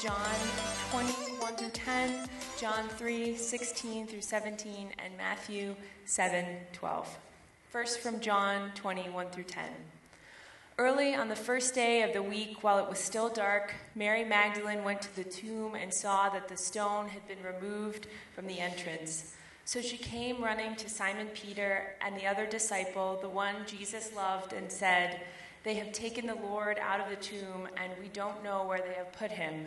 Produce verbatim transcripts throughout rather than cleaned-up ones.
John twenty, one through ten, John three, sixteen through seventeen, and Matthew seven, twelve. First from John twenty, one through ten. Early on the first day of the week, while it was still dark, Mary Magdalene went to the tomb and saw that the stone had been removed from the entrance. So she came running to Simon Peter and the other disciple, the one Jesus loved, and said, "They have taken the Lord out of the tomb, and we don't know where they have put him."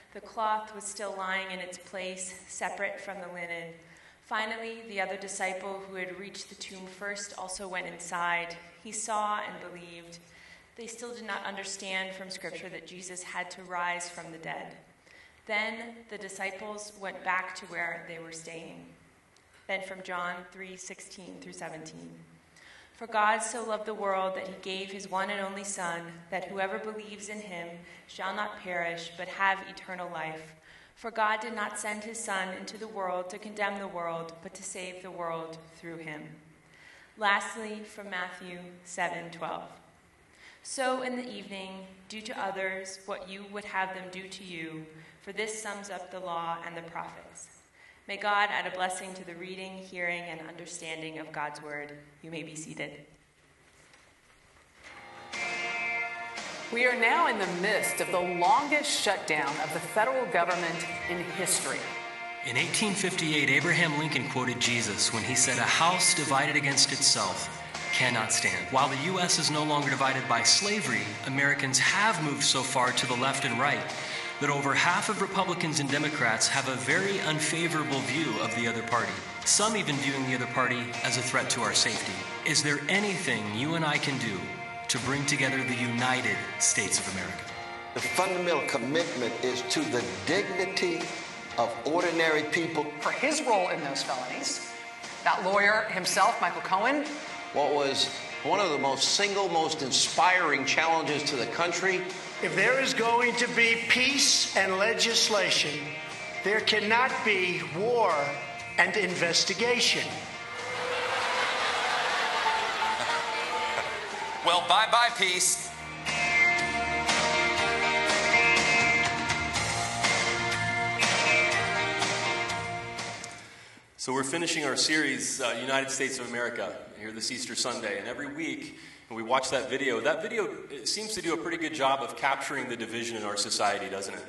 The cloth was still lying in its place, separate from the linen. Finally, the other disciple who had reached the tomb first also went inside. He saw and believed. They still did not understand from Scripture that Jesus had to rise from the dead. Then the disciples went back to where they were staying. Then from John three, sixteen through seventeen. For God so loved the world that he gave his one and only Son, that whoever believes in him shall not perish, but have eternal life. For God did not send his Son into the world to condemn the world, but to save the world through him. Lastly, from Matthew seven, twelve. So in the evening, do to others what you would have them do to you, for this sums up the law and the prophets. May God add a blessing to the reading, hearing, and understanding of God's word. You may be seated. We are now in the midst of the longest shutdown of the federal government in history. In eighteen fifty-eight, Abraham Lincoln quoted Jesus when he said, "A house divided against itself cannot stand." While the U S is no longer divided by slavery, Americans have moved so far to the left and right that over half of Republicans and Democrats have a very unfavorable view of the other party, some even viewing the other party as a threat to our safety. Is there anything you and I can do to bring together the United States of America? The fundamental commitment is to the dignity of ordinary people. For his role in those felonies, that lawyer himself, Michael Cohen, what was one of the most single, most inspiring challenges to the country. If there is going to be peace and legislation, there cannot be war and investigation. Well, bye-bye, peace. So we're finishing our series, uh, United States of America, here this Easter Sunday. And every week, when we watch that video, that video seems to do a pretty good job of capturing the division in our society, doesn't it?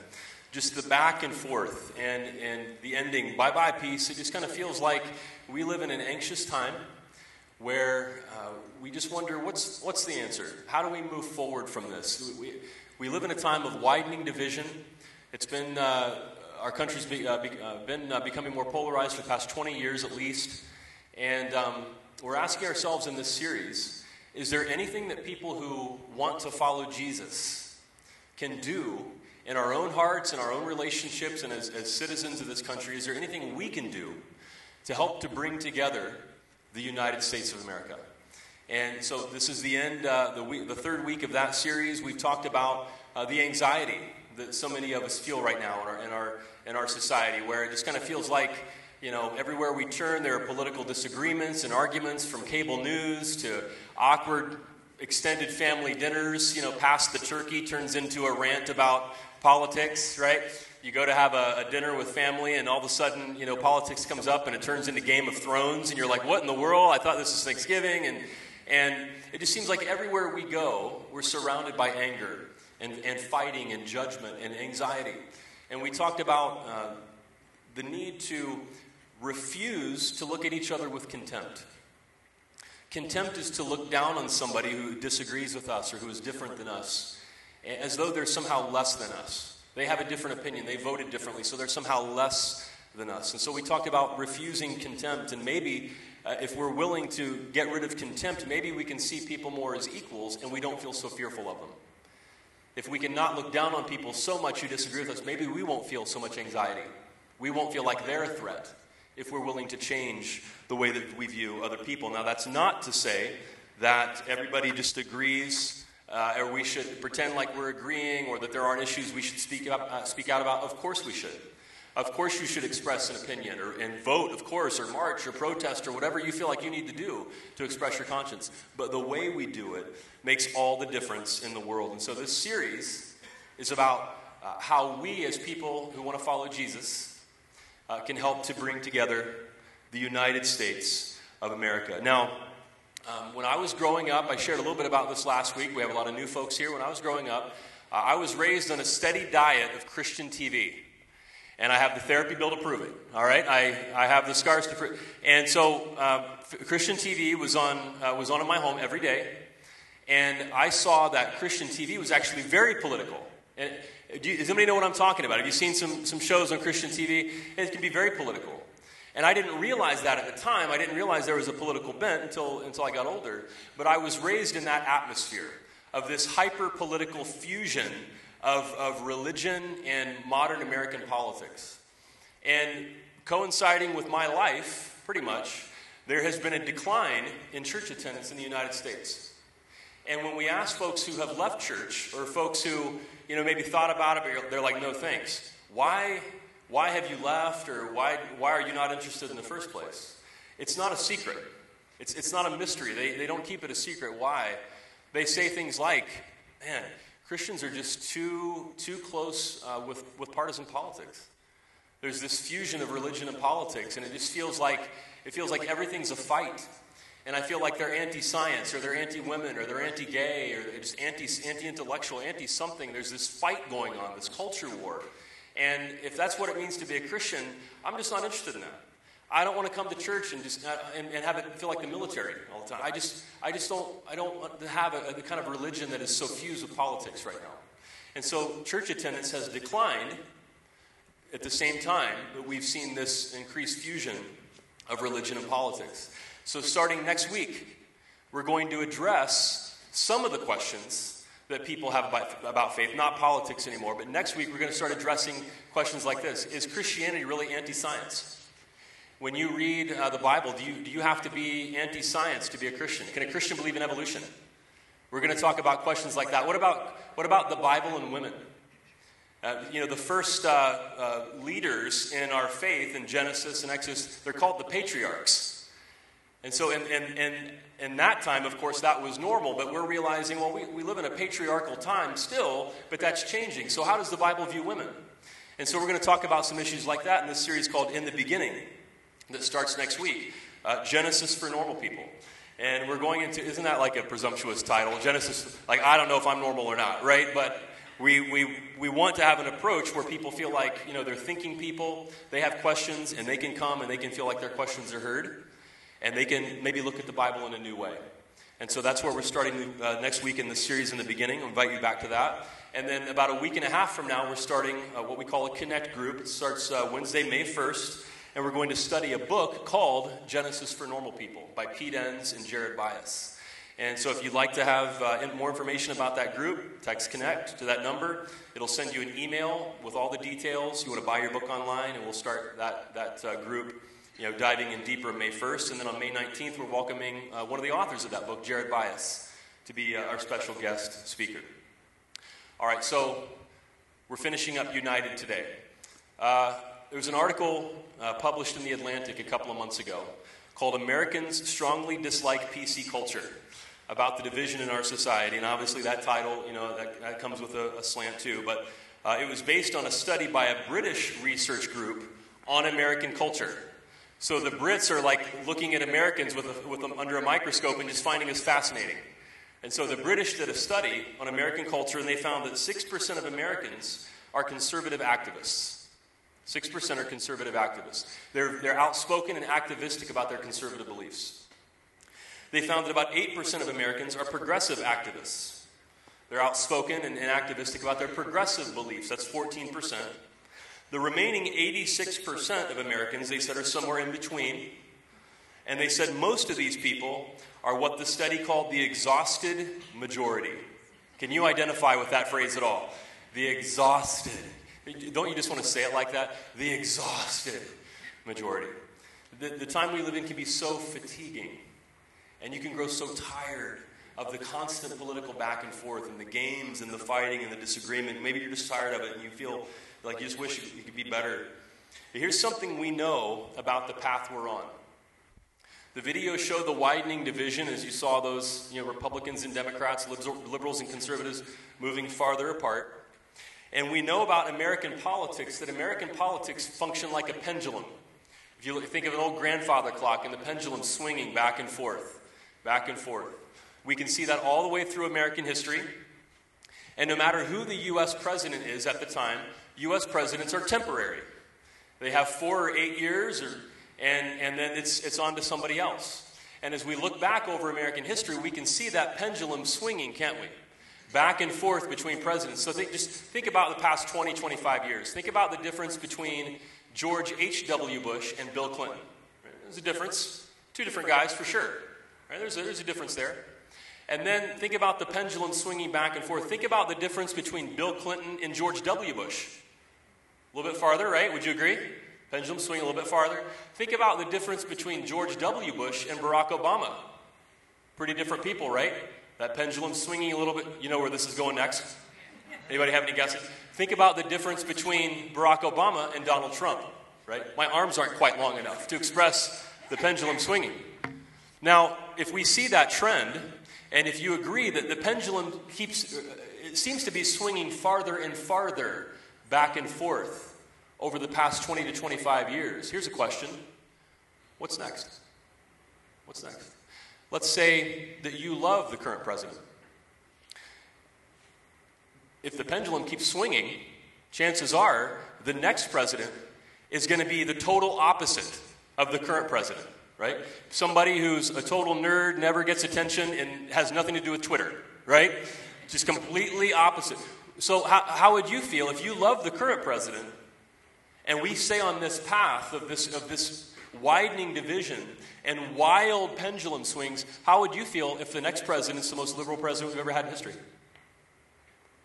Just the back and forth and, and the ending, bye-bye peace. It just kind of feels like we live in an anxious time where uh, we just wonder, what's, what's the answer? How do we move forward from this? We, we live in a time of widening division. It's been... Uh, Our country's be, uh, be, uh, been uh, becoming more polarized for the past twenty years at least. And um, we're asking ourselves in this series, is there anything that people who want to follow Jesus can do in our own hearts, in our own relationships, and as, as citizens of this country? Is there anything we can do to help to bring together the United States of America? And so this is the end, uh, the, week, the third week of that series. We've talked about uh, the anxiety that so many of us feel right now in our, in our in our society, where it just kind of feels like, you know, everywhere we turn there are political disagreements and arguments, from cable news to awkward extended family dinners. You know, past the turkey turns into a rant about politics, right? You go to have a, a dinner with family and all of a sudden, you know, politics comes up and it turns into Game of Thrones and you're like, what in the world? I thought this was Thanksgiving. And, and it just seems like everywhere we go, we're surrounded by anger and, and fighting and judgment and anxiety. And we talked about uh, the need to refuse to look at each other with contempt. Contempt is to look down on somebody who disagrees with us or who is different than us, as though they're somehow less than us. They have a different opinion. They voted differently, so they're somehow less than us. And so we talked about refusing contempt, and maybe uh, if we're willing to get rid of contempt, maybe we can see people more as equals and we don't feel so fearful of them. If we can not look down on people so much who disagree with us, maybe we won't feel so much anxiety. We won't feel like they're a threat. if we're willing to change the way that we view other people. Now, that's not to say that everybody just agrees uh, or we should pretend like we're agreeing or that there aren't issues we should speak up, uh, speak out about. Of course we should. Of course you should express an opinion or and vote, of course, or march or protest or whatever you feel like you need to do to express your conscience. But the way we do it makes all the difference in the world. And so this series is about uh, how we as people who want to follow Jesus uh, can help to bring together the United States of America. Now, um, when I was growing up, I shared a little bit about this last week. We have a lot of new folks here. When I was growing up, uh, I was raised on a steady diet of Christian T V. And I have the therapy bill to prove it, all right? I, I have the scars to prove it. And so uh, Christian T V was on, uh, was on in my home every day. And I saw that Christian T V was actually very political. And do you, does anybody know what I'm talking about? Have you seen some, some shows on Christian T V? And it can be very political. And I didn't realize that at the time. I didn't realize there was a political bent until, until I got older. But I was raised in that atmosphere of this hyper-political fusion Of, of religion and modern American politics. And coinciding with my life, pretty much, there has been a decline in church attendance in the United States. And when we ask folks who have left church, or folks who, you know, maybe thought about it, but they're like, no thanks. Why, why have you left, or why, why are you not interested in the first place? It's not a secret. It's, it's not a mystery. They, they don't keep it a secret. Why? They say things like, man, Christians are just too too close uh, with, with partisan politics. There's this fusion of religion and politics, and it just feels like it feels like everything's a fight. And I feel like they're anti-science, or they're anti-women, or they're anti-gay, or just anti anti-intellectual, anti-something. There's this fight going on, this culture war. And if that's what it means to be a Christian, I'm just not interested in that. I don't want to come to church and just uh, and, and have it feel like the military all the time. I just I just don't I don't want to have a, a kind of religion that is so fused with politics right now. And so church attendance has declined at the same time that we've seen this increased fusion of religion and politics. So starting next week, we're going to address some of the questions that people have about, about faith, not politics anymore. But next week, we're going to start addressing questions like this. Is Christianity really anti-science? When you read uh, the Bible, do you, do you have to be anti-science to be a Christian? Can a Christian believe in evolution? We're going to talk about questions like that. What about, what about the Bible and women? Uh, you know, the first uh, uh, leaders in our faith in Genesis and Exodus, they're called the patriarchs. And so in, in, in, in that time, of course, that was normal. But we're realizing, well, we, we live in a patriarchal time still, but that's changing. So how does the Bible view women? And so we're going to talk about some issues like that in this series called In the Beginning, that starts next week, uh, Genesis for Normal People. And we're going into, isn't that like a presumptuous title? Genesis, like, I don't know if I'm normal or not, right? But we, we, we want to have an approach where people feel like, you know, they're thinking people, they have questions, and they can come and they can feel like their questions are heard, and they can maybe look at the Bible in a new way. And so that's where we're starting uh, next week in the series In the Beginning. I'll invite you back to that. And then about a week and a half from now, we're starting uh, what we call a Connect group. It starts uh, Wednesday, May first. And we're going to study a book called Genesis for Normal People by Pete Enns and Jared Bias. And so if you'd like to have uh, more information about that group, text Connect to that number. It'll send you an email with all the details. You want to buy your book online, and we'll start that, that uh, group, you know, diving in deeper May first. And then on May nineteenth, we're welcoming uh, one of the authors of that book, Jared Bias, to be uh, our special guest speaker. All right, so we're finishing up United today. Uh, There was an article uh, published in The Atlantic a couple of months ago called Americans Strongly Dislike P C Culture, about the division in our society. And obviously that title, you know, that, that comes with a, a slant too. But uh, it was based on a study by a British research group on American culture. So the Brits are like looking at Americans with, a, with them under a microscope and just finding us fascinating. And so the British did a study on American culture, and they found that six percent of Americans are conservative activists. six percent are conservative activists. They're, they're outspoken and activistic about their conservative beliefs. They found that about eight percent of Americans are progressive activists. They're outspoken and, and activistic about their progressive beliefs. That's fourteen percent. The remaining eighty-six percent of Americans, they said, are somewhere in between. And they said most of these people are what the study called the exhausted majority. Can you identify with that phrase at all? The exhausted majority. Don't you just want to say it like that? The exhausted majority. The, the time we live in can be so fatiguing, and you can grow so tired of the constant political back and forth and the games and the fighting and the disagreement. Maybe you're just tired of it and you feel like you just wish it could be better. But here's something we know about the path we're on. The videos show the widening division, as you saw those you know, Republicans and Democrats, liberals and conservatives moving farther apart. And we know about American politics that American politics function like a pendulum. If you think of an old grandfather clock and the pendulum swinging back and forth, back and forth. We can see that all the way through American history. And no matter who the U S president is at the time, U S presidents are temporary. They have four or eight years, or, and, and then it's, it's on to somebody else. And as we look back over American history, we can see that pendulum swinging, can't we? Back and forth between presidents. So think, just think about the past twenty, twenty-five years. Think about the difference between George H W Bush and Bill Clinton. Right? There's a difference. Two different guys for sure. Right? There's, a, there's a difference there. And then think about the pendulum swinging back and forth. Think about the difference between Bill Clinton and George W. Bush. A little bit farther, right? Would you agree? Pendulum swinging a little bit farther. Think about the difference between George W. Bush and Barack Obama. Pretty different people, right? That pendulum swinging a little bit. You know where this is going next? Anybody have any guesses? Think about the difference between Barack Obama and Donald Trump, right? My arms aren't quite long enough to express the pendulum swinging. Now, if we see that trend, and if you agree that the pendulum keeps, it seems to be swinging farther and farther back and forth over the past twenty to twenty-five years, here's a question. What's next? What's next? Let's say that you love the current president. If the pendulum keeps swinging, chances are the next president is going to be the total opposite of the current president, right? Somebody who's a total nerd, never gets attention, and has nothing to do with Twitter, right? Just completely opposite. So how, how would you feel if you love the current president and we stay on this path of this, of this widening division and wild pendulum swings? How would you feel if the next president's the most liberal president we've ever had in history?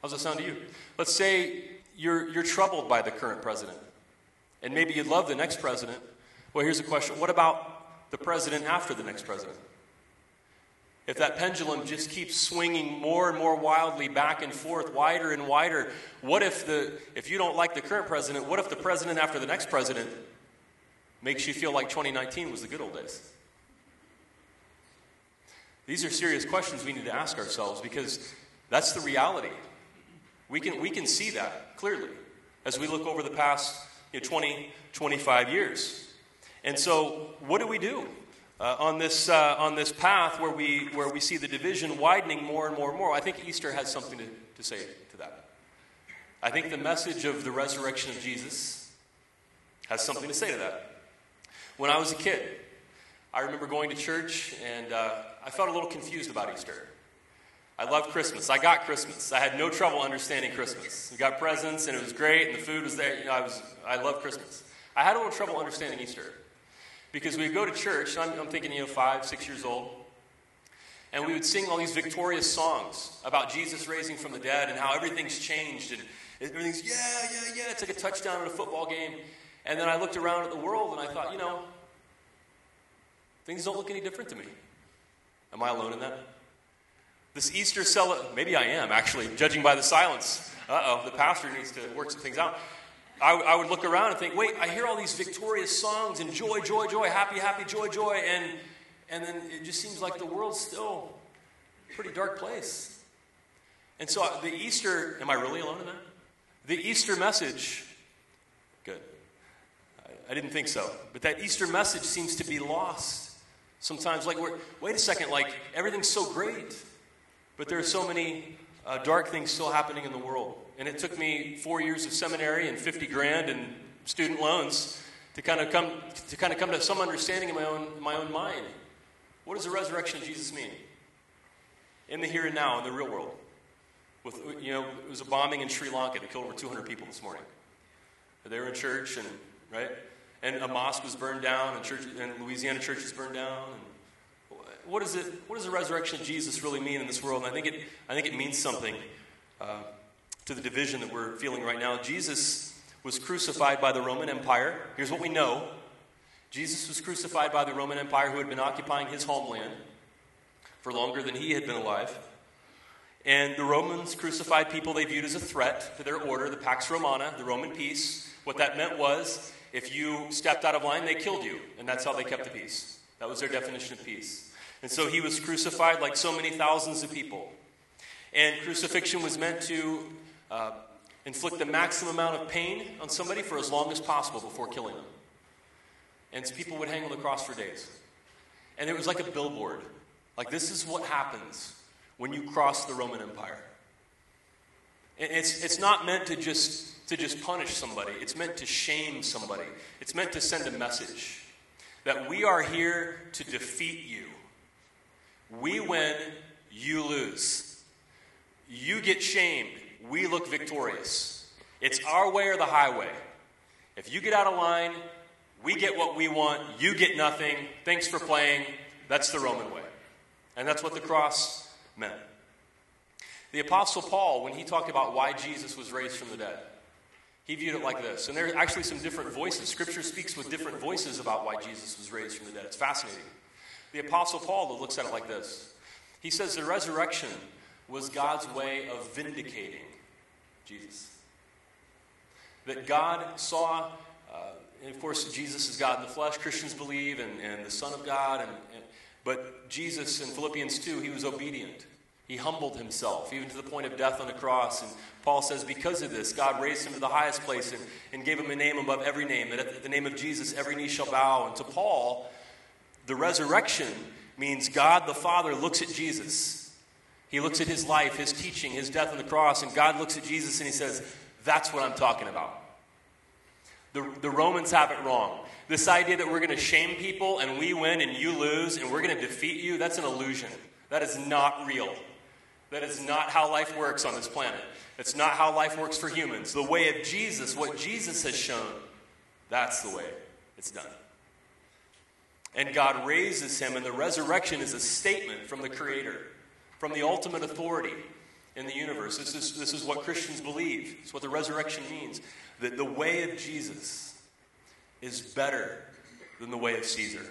How's that sound to you? Let's say you're, you're troubled by the current president, and maybe you'd love the next president. Well, here's a question. What about the president after the next president? If that pendulum just keeps swinging more and more wildly back and forth, wider and wider, what if the, if you don't like the current president, what if the president after the next president makes you feel like twenty nineteen was the good old days? These are serious questions we need to ask ourselves, because that's the reality. We can, we can see that clearly as we look over the past you know, twenty, twenty-five years. And so what do we do uh, on this, uh, on this path where we, where we see the division widening more and more and more? I think Easter has something to, to say to that. I think the message of the resurrection of Jesus has something to say to that. When I was a kid, I remember going to church, and uh, I felt a little confused about Easter. I loved Christmas. I got Christmas. I had no trouble understanding Christmas. We got presents, and it was great, and the food was there. You know, I was, I loved Christmas. I had a little trouble understanding Easter, because we would go to church, and I'm, I'm thinking, you know, five, six years old, and we would sing all these victorious songs about Jesus raising from the dead and how everything's changed, and everything's, yeah, yeah, yeah, it's like a touchdown in a football game. And then I looked around at the world, and I thought, you know, things don't look any different to me. Am I alone in that? This Easter celebration, maybe I am, actually, judging by the silence. Uh-oh, the pastor needs to work some things out. I, I would look around and think, wait, I hear all these victorious songs and joy, joy, joy, happy, happy, joy, joy. And, and then it just seems like the world's still a pretty dark place. And so the Easter, am I really alone in that? The Easter message, good. I, I didn't think so. But that Easter message seems to be lost sometimes. Like, we're, wait a second, like, everything's so great, but there are so many uh, dark things still happening in the world. And it took me four years of seminary and fifty grand and student loans to kind of come to kind of come to some understanding in my own my own mind. What does the resurrection of Jesus mean in the here and now, in the real world? With you know, it was a bombing in Sri Lanka that killed over two hundred people this morning. They were in church, and right, and a mosque was burned down, and church and Louisiana church was burned down. And What, is it, what does the resurrection of Jesus really mean in this world? And I think it, I think it means something uh, to the division that we're feeling right now. Jesus was crucified by the Roman Empire. Here's what we know. Jesus was crucified by the Roman Empire, who had been occupying his homeland for longer than he had been alive. And the Romans crucified people they viewed as a threat to their order, the Pax Romana, the Roman peace. What that meant was, if you stepped out of line, they killed you. And that's how they kept the peace. That was their definition of peace. And so he was crucified like so many thousands of people. And crucifixion was meant to uh, inflict the maximum amount of pain on somebody for as long as possible before killing them. And people would hang on the cross for days. And it was like a billboard. Like, this is what happens when you cross the Roman Empire. And it's, it's not meant to just to just punish somebody. It's meant to shame somebody. It's meant to send a message that we are here to defeat you. We win, you lose. You get shamed, we look victorious. It's our way or the highway. If you get out of line, we get what we want, you get nothing, thanks for playing. That's the Roman way. And that's what the cross meant. The Apostle Paul, when he talked about why Jesus was raised from the dead, he viewed it like this. And there are actually some different voices. Scripture speaks with different voices about why Jesus was raised from the dead. It's fascinating. The Apostle Paul looks at it like this. He says the resurrection was God's way of vindicating Jesus. That God saw, uh, and of course Jesus is God in the flesh, Christians believe, and, and the Son of God. And, and, but Jesus, in Philippians two, he was obedient. He humbled himself, even to the point of death on a cross. And Paul says, because of this, God raised him to the highest place and, and gave him a name above every name, that at the name of Jesus, every knee shall bow. And to Paul, the resurrection means God the Father looks at Jesus. He looks at his life, his teaching, his death on the cross, and God looks at Jesus and he says, that's what I'm talking about. The, the Romans have it wrong. This idea that we're going to shame people and we win and you lose and we're going to defeat you, that's an illusion. That is not real. That is not how life works on this planet. It's not how life works for humans. The way of Jesus, what Jesus has shown, that's the way it's done. And God raises him, and the resurrection is a statement from the Creator, from the ultimate authority in the universe. This is, this is what Christians believe. It's what the resurrection means. That the way of Jesus is better than the way of Caesar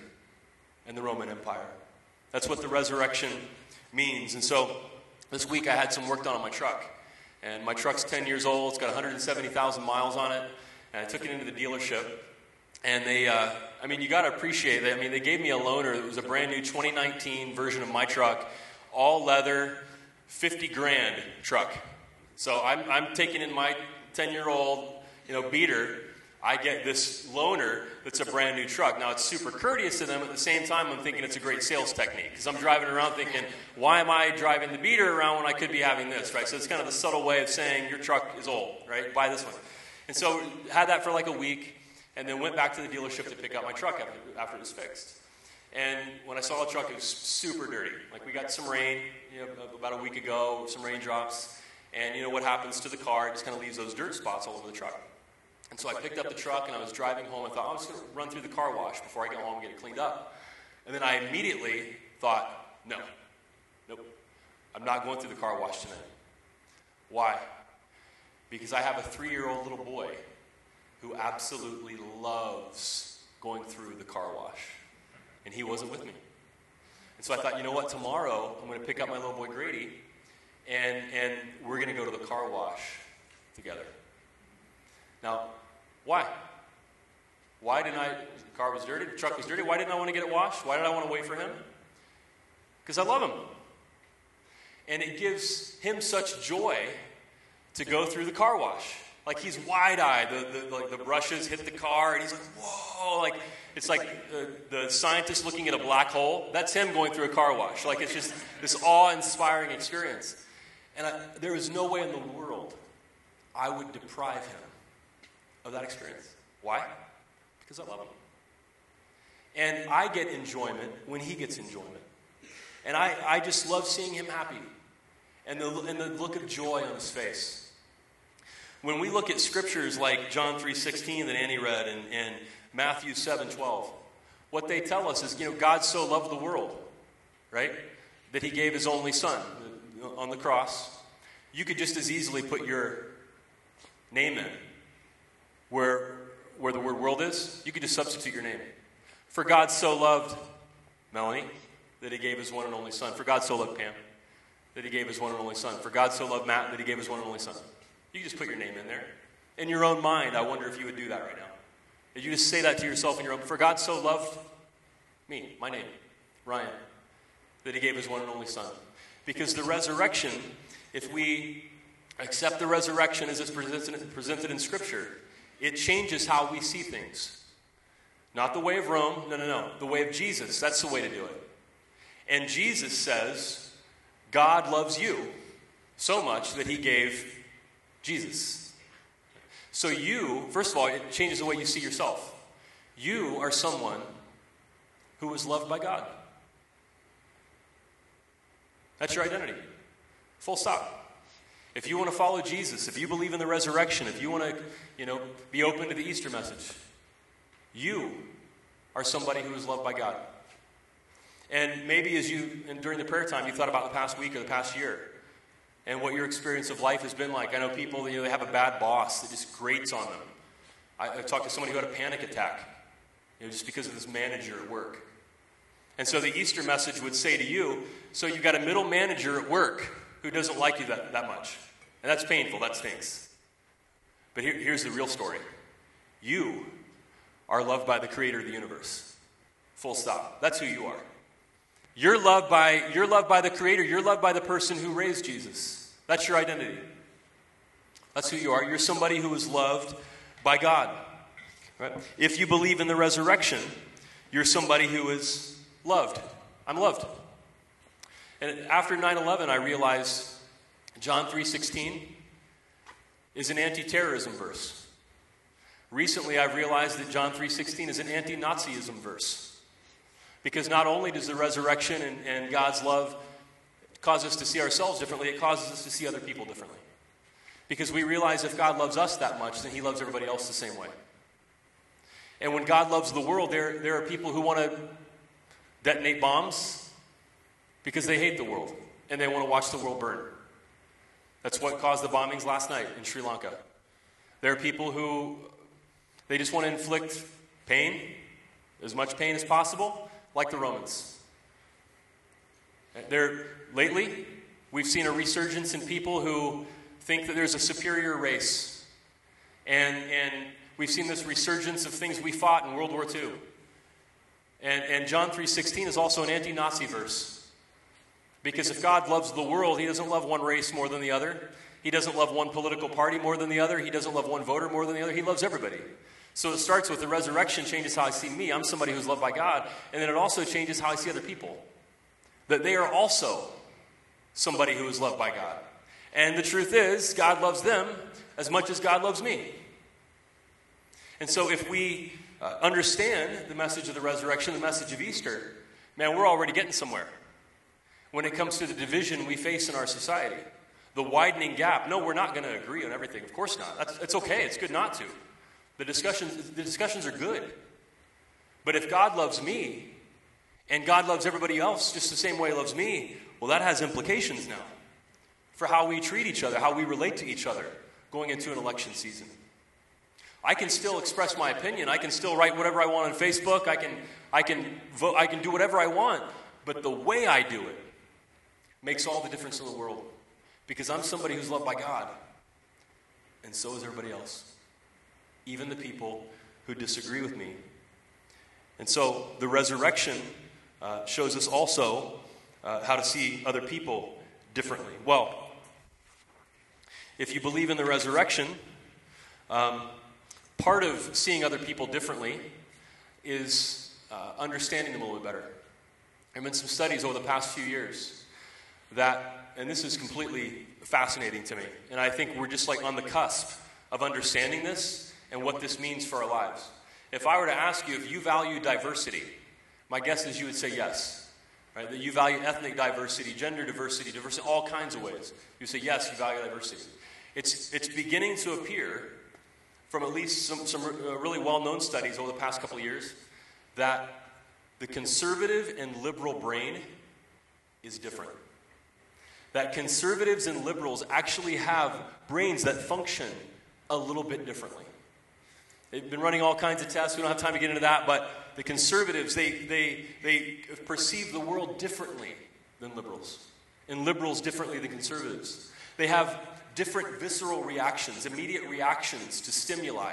and the Roman Empire. That's what the resurrection means. And so this week I had some work done on my truck. And my truck's ten years old. It's got one hundred seventy thousand miles on it. And I took it into the dealership. And they, uh, I mean, you got to appreciate it. I mean, they gave me a loaner. It was a brand new twenty nineteen version of my truck. All leather, fifty grand truck. So I'm, I'm taking in my ten-year-old, you know, beater. I get this loaner that's a brand new truck. Now, it's super courteous to them. At the same time, I'm thinking it's a great sales technique, because I'm driving around thinking, why am I driving the beater around when I could be having this, right? So it's kind of a subtle way of saying your truck is old, right? Buy this one. And so had that for like a week, and then went back to the dealership to pick up my truck after, after it was fixed. And when I saw the truck, it was super dirty. Like, we got some rain, you know, about a week ago, some raindrops. And you know what happens to the car? It just kind of leaves those dirt spots all over the truck. And so I picked up the truck, and I was driving home. I thought, I'm just going to run through the car wash before I get home and get it cleaned up. And then I immediately thought, no, nope, I'm not going through the car wash tonight. Why? Because I have a three-year-old little boy who absolutely loves going through the car wash. And he wasn't with me. And so I thought, you know what, tomorrow I'm going to pick up my little boy Grady, and, and we're going to go to the car wash together. Now, why? Why didn't I, the car was dirty, the truck was dirty, why didn't I want to get it washed? Why did I want to wait for him? Because I love him. And it gives him such joy to go through the car wash. Like, he's wide-eyed, the, the, like the brushes hit the car, and he's like, whoa, like, it's like the, the scientist looking at a black hole. That's him going through a car wash. Like, it's just this awe-inspiring experience. And I, there is no way in the world I would deprive him of that experience. Why? Because I love him. And I get enjoyment when he gets enjoyment. And I, I just love seeing him happy. And the, and the look of joy on his face. When we look at scriptures like John three sixteen that Annie read, and, and Matthew seven twelve, what they tell us is, you know, God so loved the world, right? That he gave his only son on the cross. You could just as easily put your name in. Where, where the word world is, you could just substitute your name. For God so loved Melanie that he gave his one and only son. For God so loved Pam that he gave his one and only son. For God so loved Matt that he gave his one and only son. You just put your name in there. In your own mind, I wonder if you would do that right now. Did you just say that to yourself in your own? For God so loved me, my name, Ryan, that he gave his one and only son. Because the resurrection, if we accept the resurrection as it's presented, presented in Scripture, it changes how we see things. Not the way of Rome, no, no, no. The way of Jesus, that's the way to do it. And Jesus says, God loves you so much that he gave Jesus. So you, first of all, it changes the way you see yourself. You are someone who was loved by God. That's your identity. Full stop. If you want to follow Jesus, if you believe in the resurrection, if you want to, you know, be open to the Easter message, you are somebody who is loved by God. And maybe as you, and during the prayer time, you thought about the past week or the past year and what your experience of life has been like. I know people, you know, they have a bad boss that just grates on them. I, I talked to somebody who had a panic attack, you know, just because of this manager at work. And so the Easter message would say to you, so you've got a middle manager at work who doesn't like you that, that much. And that's painful. That stinks. But here, here's the real story. You are loved by the creator of the universe. Full stop. That's who you are. You're loved by, you're loved by the creator. You're loved by the person who raised Jesus. That's your identity. That's who you are. You're somebody who is loved by God. Right? If you believe in the resurrection, you're somebody who is loved. I'm loved. And after nine eleven, I realized John three sixteen is an anti-terrorism verse. Recently, I've realized that John three sixteen is an anti-Nazism verse. Because not only does the resurrection and, and God's love cause us to see ourselves differently, it causes us to see other people differently. Because we realize if God loves us that much, then he loves everybody else the same way. And when God loves the world, there, there are people who want to detonate bombs because they hate the world and they want to watch the world burn. That's what caused the bombings last night in Sri Lanka. There are people who, they just want to inflict pain, as much pain as possible, like the Romans. There, lately, we've seen a resurgence in people who think that there's a superior race. And, and we've seen this resurgence of things we fought in World War Two. And, and John three sixteen is also an anti-Nazi verse. Because if God loves the world, he doesn't love one race more than the other. He doesn't love one political party more than the other. He doesn't love one voter more than the other. He loves everybody. So it starts with the resurrection changes how I see me. I'm somebody who's loved by God. And then it also changes how I see other people. That they are also somebody who is loved by God. And the truth is, God loves them as much as God loves me. And so if we uh, understand the message of the resurrection, the message of Easter, man, we're already getting somewhere. When it comes to the division we face in our society, the widening gap, no, we're not going to agree on everything. Of course not. That's, it's okay. It's good not to. The discussions, the discussions are good. But if God loves me, and God loves everybody else just the same way he loves me, well, that has implications now for how we treat each other, how we relate to each other going into an election season. I can still express my opinion. I can still write whatever I want on Facebook. I can, I can vote. I can do whatever I want. But the way I do it makes all the difference in the world because I'm somebody who's loved by God, and so is everybody else. Even the people who disagree with me. And so the resurrection uh, shows us also uh, how to see other people differently. Well, if you believe in the resurrection, um, part of seeing other people differently is uh, understanding them a little bit better. There have been some studies over the past few years that, and this is completely fascinating to me, and I think we're just like on the cusp of understanding this, and what this means for our lives. If I were to ask you if you value diversity, my guess is you would say yes. Right? That you value ethnic diversity, gender diversity, diversity, all kinds of ways. You say yes, you value diversity. It's, it's beginning to appear from at least some, some really well-known studies over the past couple of years that the conservative and liberal brain is different. That conservatives and liberals actually have brains that function a little bit differently. They've been running all kinds of tests. We don't have time to get into that, but the conservatives, they, they, they perceive the world differently than liberals, and liberals differently than conservatives. They have different visceral reactions, immediate reactions to stimuli.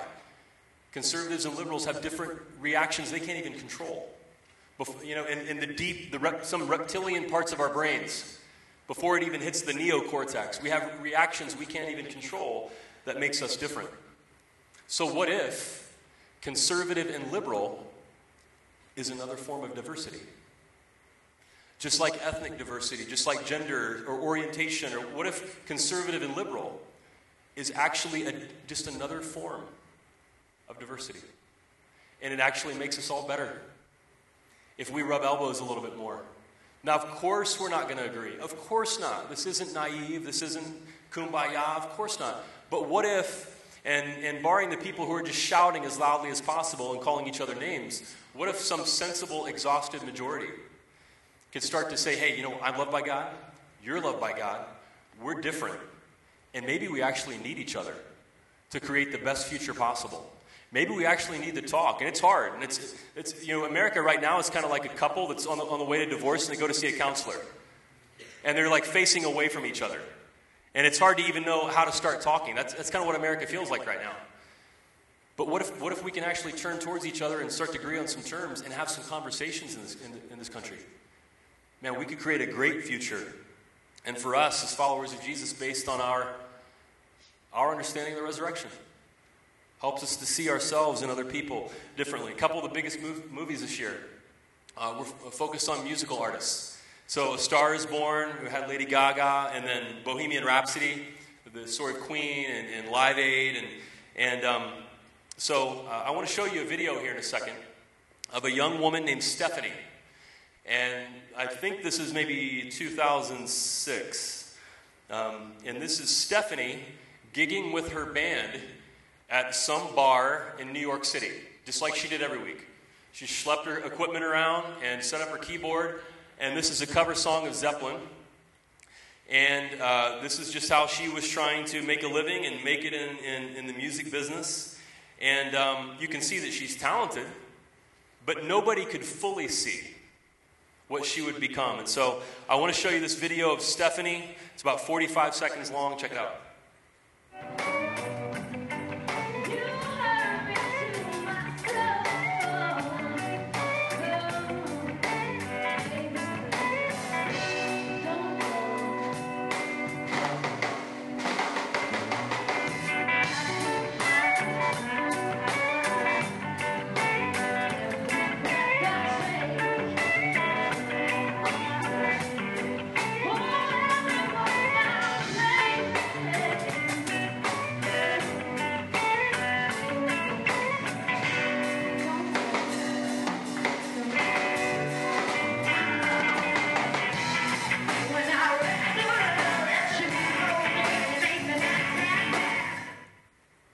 Conservatives and liberals have different reactions they can't even control. Bef- you know, in, in the deep, the rep- some reptilian parts of our brains, before it even hits the neocortex, we have reactions we can't even control that makes us different. So what if conservative and liberal is another form of diversity? Just like ethnic diversity, just like gender or orientation, or what if conservative and liberal is actually a, just another form of diversity? And it actually makes us all better if we rub elbows a little bit more. Now, of course we're not going to agree. Of course not. This isn't naive. This isn't kumbaya. Of course not. But what if, and, and barring the people who are just shouting as loudly as possible and calling each other names, what if some sensible, exhausted majority could start to say, hey, you know, I'm loved by God. You're loved by God. We're different. And maybe we actually need each other to create the best future possible. Maybe we actually need to talk, and it's hard. And it's, it's you know, America right now is kind of like a couple that's on the, on the way to divorce, and they go to see a counselor. And they're, like, facing away from each other. And it's hard to even know how to start talking. That's, that's kind of what America feels like right now. But what if, what if we can actually turn towards each other and start to agree on some terms and have some conversations in this, in, in this country? Man, we could create a great future. And for us as followers of Jesus, based on our, our understanding of the resurrection, helps us to see ourselves and other people differently. A couple of the biggest mov- movies this year uh, were f- focused on musical artists. So A Star Is Born, we had Lady Gaga, and then Bohemian Rhapsody, the story of Queen, and, and Live Aid. And, and um, so uh, I want to show you a video here in a second of a young woman named Stephanie. And I think this is maybe two thousand six. Um, and this is Stephanie gigging with her band at some bar in New York City, just like she did every week. She schlepped her equipment around and set up her keyboard, and this is a cover song of Zeppelin. And uh, this is just how she was trying to make a living and make it in, in, in the music business. And um, you can see that she's talented, but nobody could fully see what she would become. And so I want to show you this video of Stephanie. It's about forty-five seconds long. Check it out.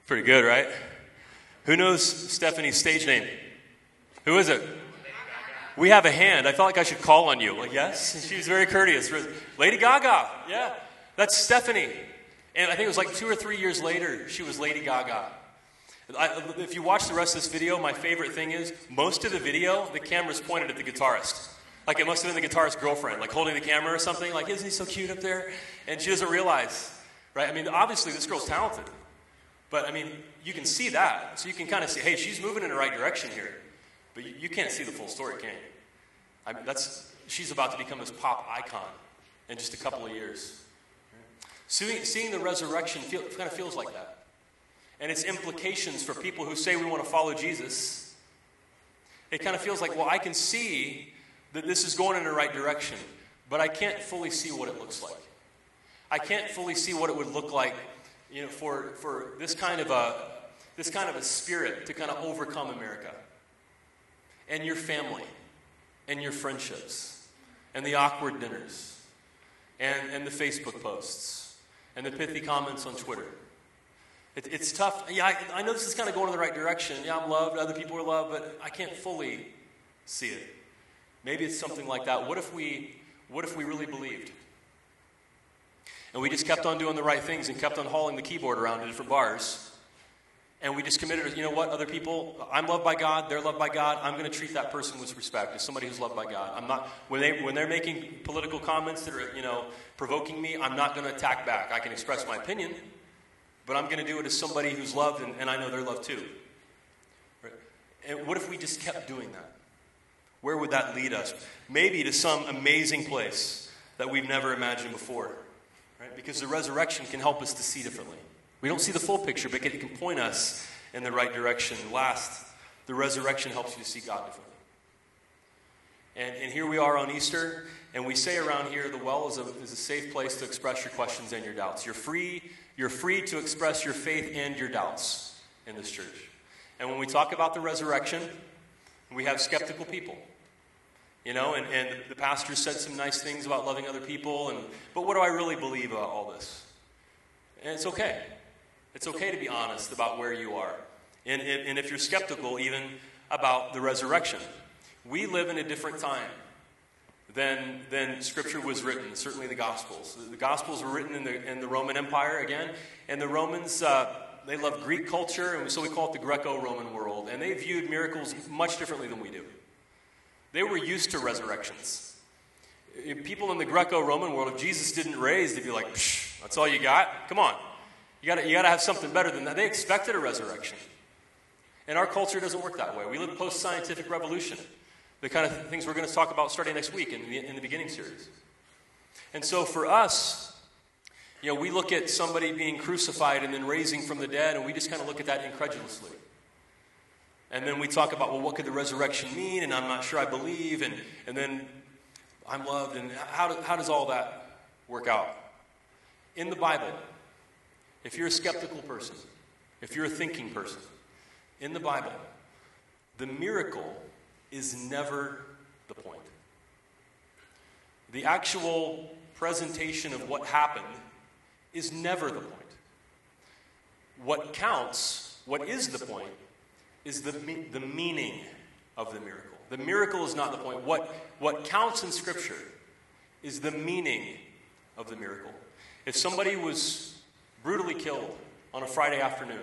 Pretty good, right? Who knows Stephanie's stage name? Who is it? We have a hand. I felt like I should call on you. Like, yes? She was very courteous. Lady Gaga. Yeah. That's Stephanie. And I think it was like two or three years later, she was Lady Gaga. I, if you watch the rest of this video, my favorite thing is most of the video, the camera's pointed at the guitarist. Like it must have been the guitarist's girlfriend, like holding the camera or something. Like, isn't he so cute up there? And she doesn't realize, right? I mean, obviously this girl's talented. But, I mean, you can see that. So you can kind of see, hey, she's moving in the right direction here. But you, you can't see the full story, can you? I mean, that's, she's about to become this pop icon in just a couple of years. Seeing, seeing the resurrection feel, kind of feels like that. And its implications for people who say we want to follow Jesus, it kind of feels like, well, I can see that this is going in the right direction, but I can't fully see what it looks like. I can't fully see what it would look like, you know, for, for this kind of a this kind of a spirit to kind of overcome America and your family and your friendships and the awkward dinners and, and the Facebook posts and the pithy comments on Twitter. It, it's tough. Yeah, I, I know this is kind of going in the right direction. Yeah, I'm loved. Other people are loved, but I can't fully see it. Maybe it's something like that. What if we what if we really believed? And we just kept on doing the right things and kept on hauling the keyboard around to different bars And we just committed, you know what, other people, I'm loved by God, they're loved by God, I'm going to treat that person with respect as somebody who's loved by God. I'm not, when, they, when they're making political comments that are, you know, provoking me, I'm not going to attack back. I can express my opinion, but I'm going to do it as somebody who's loved, and, and I know they're loved too. Right? And what if we just kept doing that? Where would that lead us? Maybe to some amazing place that we've never imagined before. Right? Because the resurrection can help us to see differently. We don't see the full picture, but it can point us in the right direction. Last, the resurrection helps you to see God differently. And, and here we are on Easter, and we say around here, the well is a, is a safe place to express your questions and your doubts. You're free, you're free to express your faith and your doubts in this church. And when we talk about the resurrection, we have skeptical people. You know, and, and the pastor said some nice things about loving other people, and but what do I really believe about all this? And it's okay. It's okay to be honest about where you are. And, and if you're skeptical even about the resurrection. We live in a different time than, than Scripture was written, certainly the Gospels. The Gospels were written in the, in the Roman Empire again. And the Romans, uh, they loved Greek culture, and so we call it the Greco-Roman world. And they viewed miracles much differently than we do. They were used to resurrections. People in the Greco-Roman world, if Jesus didn't raise, they'd be like, psh, that's all you got? Come on. You gotta, you gotta have something better than that. They expected a resurrection. And our culture doesn't work that way. We live post-scientific revolution, the kind of things we're going to talk about starting next week in the, in the beginning series. And so for us, you know, we look at somebody being crucified and then raising from the dead, and we just kind of look at that incredulously. And then we talk about, well, what could the resurrection mean? And I'm not sure I believe. And, and then I'm loved. And how, do, how does all that work out? In the Bible, if you're a skeptical person, if you're a thinking person, in the Bible, the miracle is never the point. The actual presentation of what happened is never the point. What counts, what is the point, is the, the meaning of the miracle. The miracle is not the point. What, what counts in Scripture is the meaning of the miracle. If somebody was brutally killed on a Friday afternoon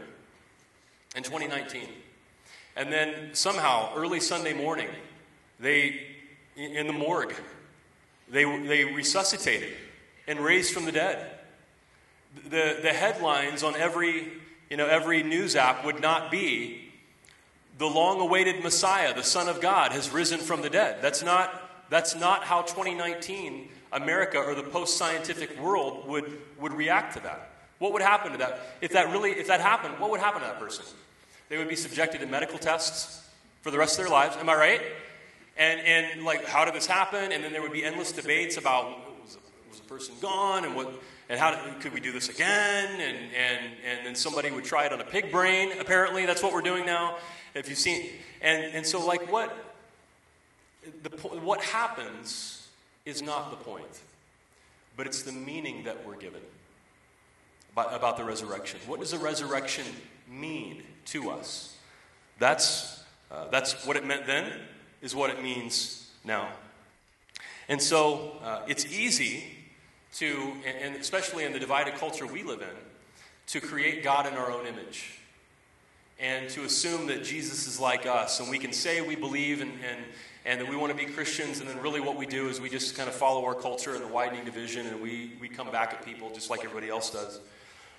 in twenty nineteen. And then somehow, early Sunday morning, they, in the morgue, they, they resuscitated and raised from the dead. The, the headlines on every, you know, every news app would not be, the long-awaited Messiah, the Son of God, has risen from the dead. That's not, that's not how twenty nineteen America or the post-scientific world would, would react to that. What would happen to that? If that really, if that happened, what would happen to that person? They would be subjected to medical tests for the rest of their lives. Am I right? And, and like, how did this happen? And then there would be endless debates about, was the, was the person gone? And what? And how did, could we do this again? And, and, and then somebody would try it on a pig brain. Apparently, that's what we're doing now. If you've seen, and, and so like what, the, what happens is not the point, but it's the meaning that we're given about the resurrection. What does the resurrection mean to us? That's, uh, that's what it meant then, is what it means now. And so uh, it's easy to, and especially in the divided culture we live in, to create God in our own image and to assume that Jesus is like us. And we can say we believe and, and, and that we want to be Christians, and then really what we do is we just kind of follow our culture and the widening division, and we, we come back at people just like everybody else does.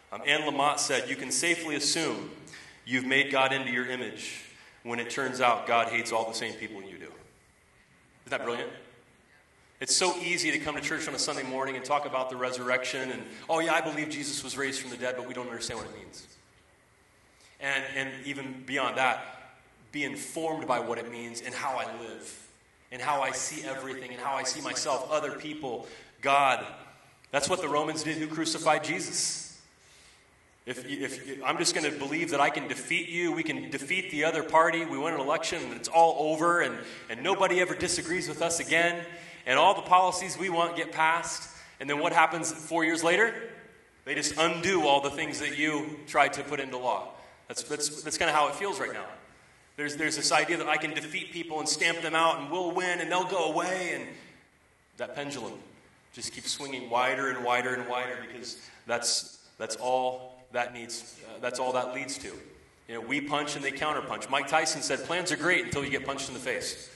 Um, Anne Lamott said, you can safely assume you've made God into your image when it turns out God hates all the same people you do. Isn't that brilliant? It's so easy to come to church on a Sunday morning and talk about the resurrection and, oh yeah, I believe Jesus was raised from the dead, but we don't understand what it means. And, and even beyond that, be informed by what it means and how I live and how I see everything and how I see myself, other people, God. That's what the Romans did who crucified Jesus. If, if I'm just going to believe that I can defeat you, we can defeat the other party, we win an election, and it's all over, and, and nobody ever disagrees with us again, and all the policies we want get passed, and then what happens four years later? They just undo all the things that you tried to put into law. That's, that's, that's kind of how it feels right now. There's, there's this idea that I can defeat people and stamp them out, and we'll win, and they'll go away, and that pendulum just keeps swinging wider and wider and wider, because that's, that's all... That needs, uh, that's all that leads to. You know, we punch and they counterpunch. Mike Tyson said, plans are great until you get punched in the face.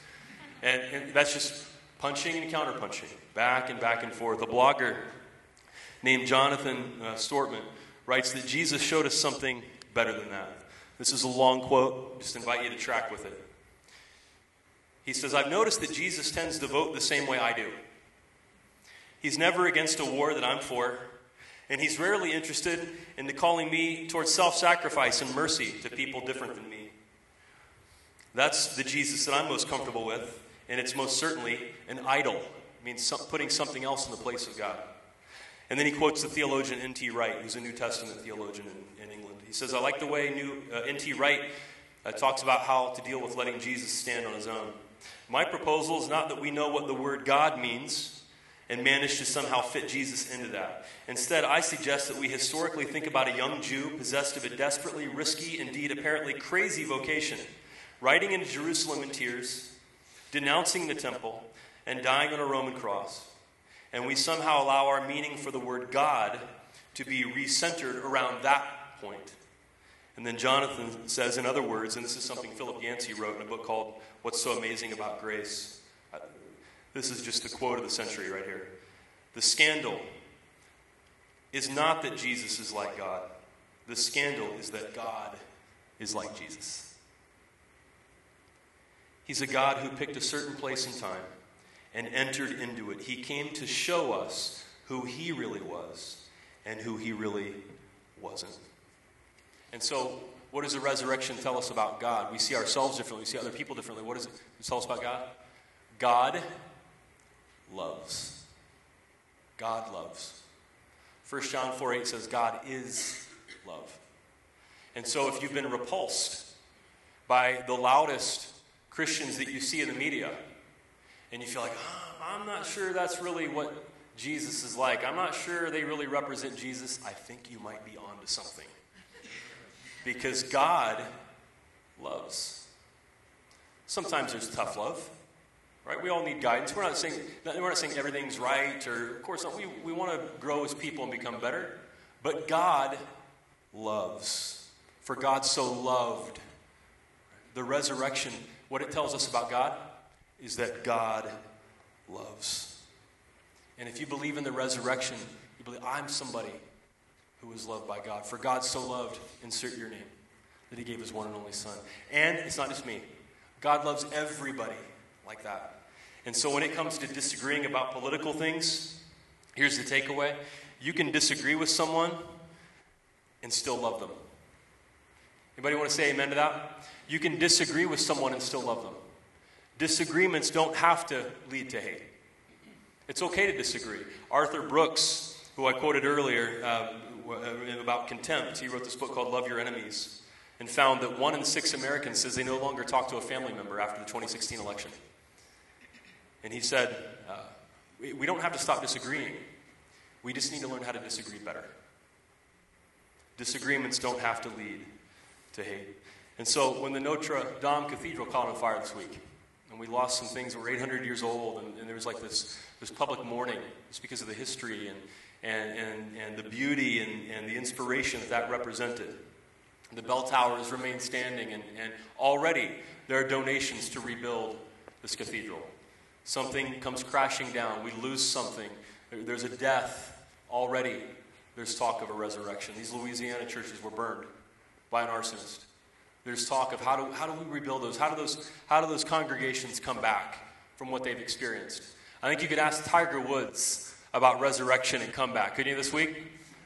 And, and that's just punching and counterpunching, back and back and forth. A blogger named Jonathan uh, Stortman writes that Jesus showed us something better than that. This is a long quote. Just invite you to track with it. He says, I've noticed that Jesus tends to vote the same way I do. He's never against a war that I'm for, and he's rarely interested in the calling me towards self-sacrifice and mercy to people different than me. That's the Jesus that I'm most comfortable with, and it's most certainly an idol. It means some, putting something else in the place of God. And then he quotes the theologian N T Wright, who's a New Testament theologian in, in England. He says, I like the way new, uh, N T Wright uh, talks about how to deal with letting Jesus stand on his own. My proposal is not that we know what the word God means, and managed to somehow fit Jesus into that. Instead, I suggest that we historically think about a young Jew possessed of a desperately risky, indeed apparently crazy vocation, riding into Jerusalem in tears, denouncing the temple, and dying on a Roman cross. And we somehow allow our meaning for the word God to be recentered around that point. And then Jonathan says, in other words, and this is something Philip Yancey wrote in a book called What's So Amazing About Grace. This is just the quote of the century right here. The scandal is not that Jesus is like God. The scandal is that God is like Jesus. He's a God who picked a certain place and time and entered into it. He came to show us who he really was and who he really wasn't. And so, what does the resurrection tell us about God? We see ourselves differently. We see other people differently. What does it tell us about God? God loves. God loves. First John four eight says God is love. And so if you've been repulsed by the loudest Christians that you see in the media, and you feel like, oh, I'm not sure that's really what Jesus is like. I'm not sure they really represent Jesus. I think you might be onto something. Because God loves. Sometimes there's tough love. Right? We all need guidance. We're not saying we're not saying everything's right, or of course not. We, we want to grow as people and become better. But God loves. For God so loved. The resurrection, what it tells us about God is that God loves. And if you believe in the resurrection, you believe I'm somebody who is loved by God. For God so loved, insert your name, that he gave his one and only son. And it's not just me. God loves everybody. Like that. And so when it comes to disagreeing about political things, here's the takeaway. You can disagree with someone and still love them. Anybody want to say amen to that? You can disagree with someone and still love them. Disagreements don't have to lead to hate. It's okay to disagree. Arthur Brooks, who I quoted earlier um, about contempt, he wrote this book called Love Your Enemies, and found that one in six Americans says they no longer talk to a family member after the twenty sixteen election. And he said, uh, we, we don't have to stop disagreeing. We just need to learn how to disagree better. Disagreements don't have to lead to hate. And so when the Notre Dame Cathedral caught on fire this week, and we lost some things that were eight hundred years old, and, and there was like this, this public mourning just because of the history and, and, and, and the beauty and, and the inspiration that that represented. The bell towers remain standing, and, and already there are donations to rebuild this cathedral. Something comes crashing down. We lose something. There's a death. Already there's talk of a resurrection. These Louisiana churches were burned by an arsonist. There's talk of how do, how do we rebuild those? How do those, how do those congregations come back from what they've experienced? I think you could ask Tiger Woods about resurrection and comeback. Couldn't you this week?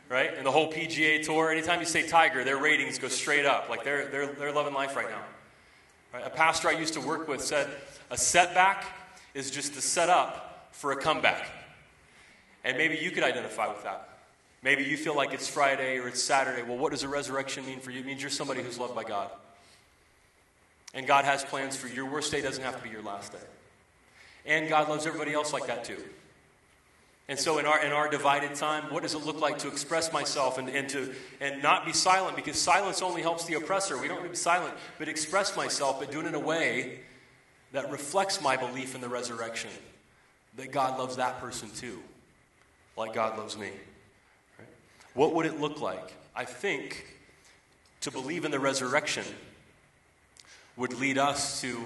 Right? And the whole P G A Tour, anytime you say Tiger, their ratings go straight up. Like, they're, they're, they're loving life right now. Right? A pastor I used to work with said, a setback is just the setup for a comeback. And maybe you could identify with that. Maybe you feel like it's Friday or it's Saturday. Well, what does a resurrection mean for you? It means you're somebody who's loved by God. And God has plans for you. Your worst day doesn't have to be your last day. And God loves everybody else like that, too. And so in our in our divided time, what does it look like to express myself and, and to and not be silent? Because silence only helps the oppressor. We don't want to be silent, but express myself, but do it in a way that reflects my belief in the resurrection. That God loves that person too, like God loves me. Right? What would it look like? I think to believe in the resurrection would lead us to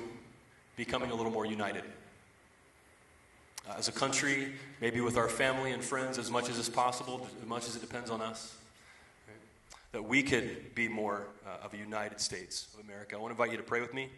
becoming a little more united. Uh, as a country, maybe with our family and friends, as much as is possible, as much as it depends on us, right? That we could be more uh, of a United States of America. I want to invite you to pray with me.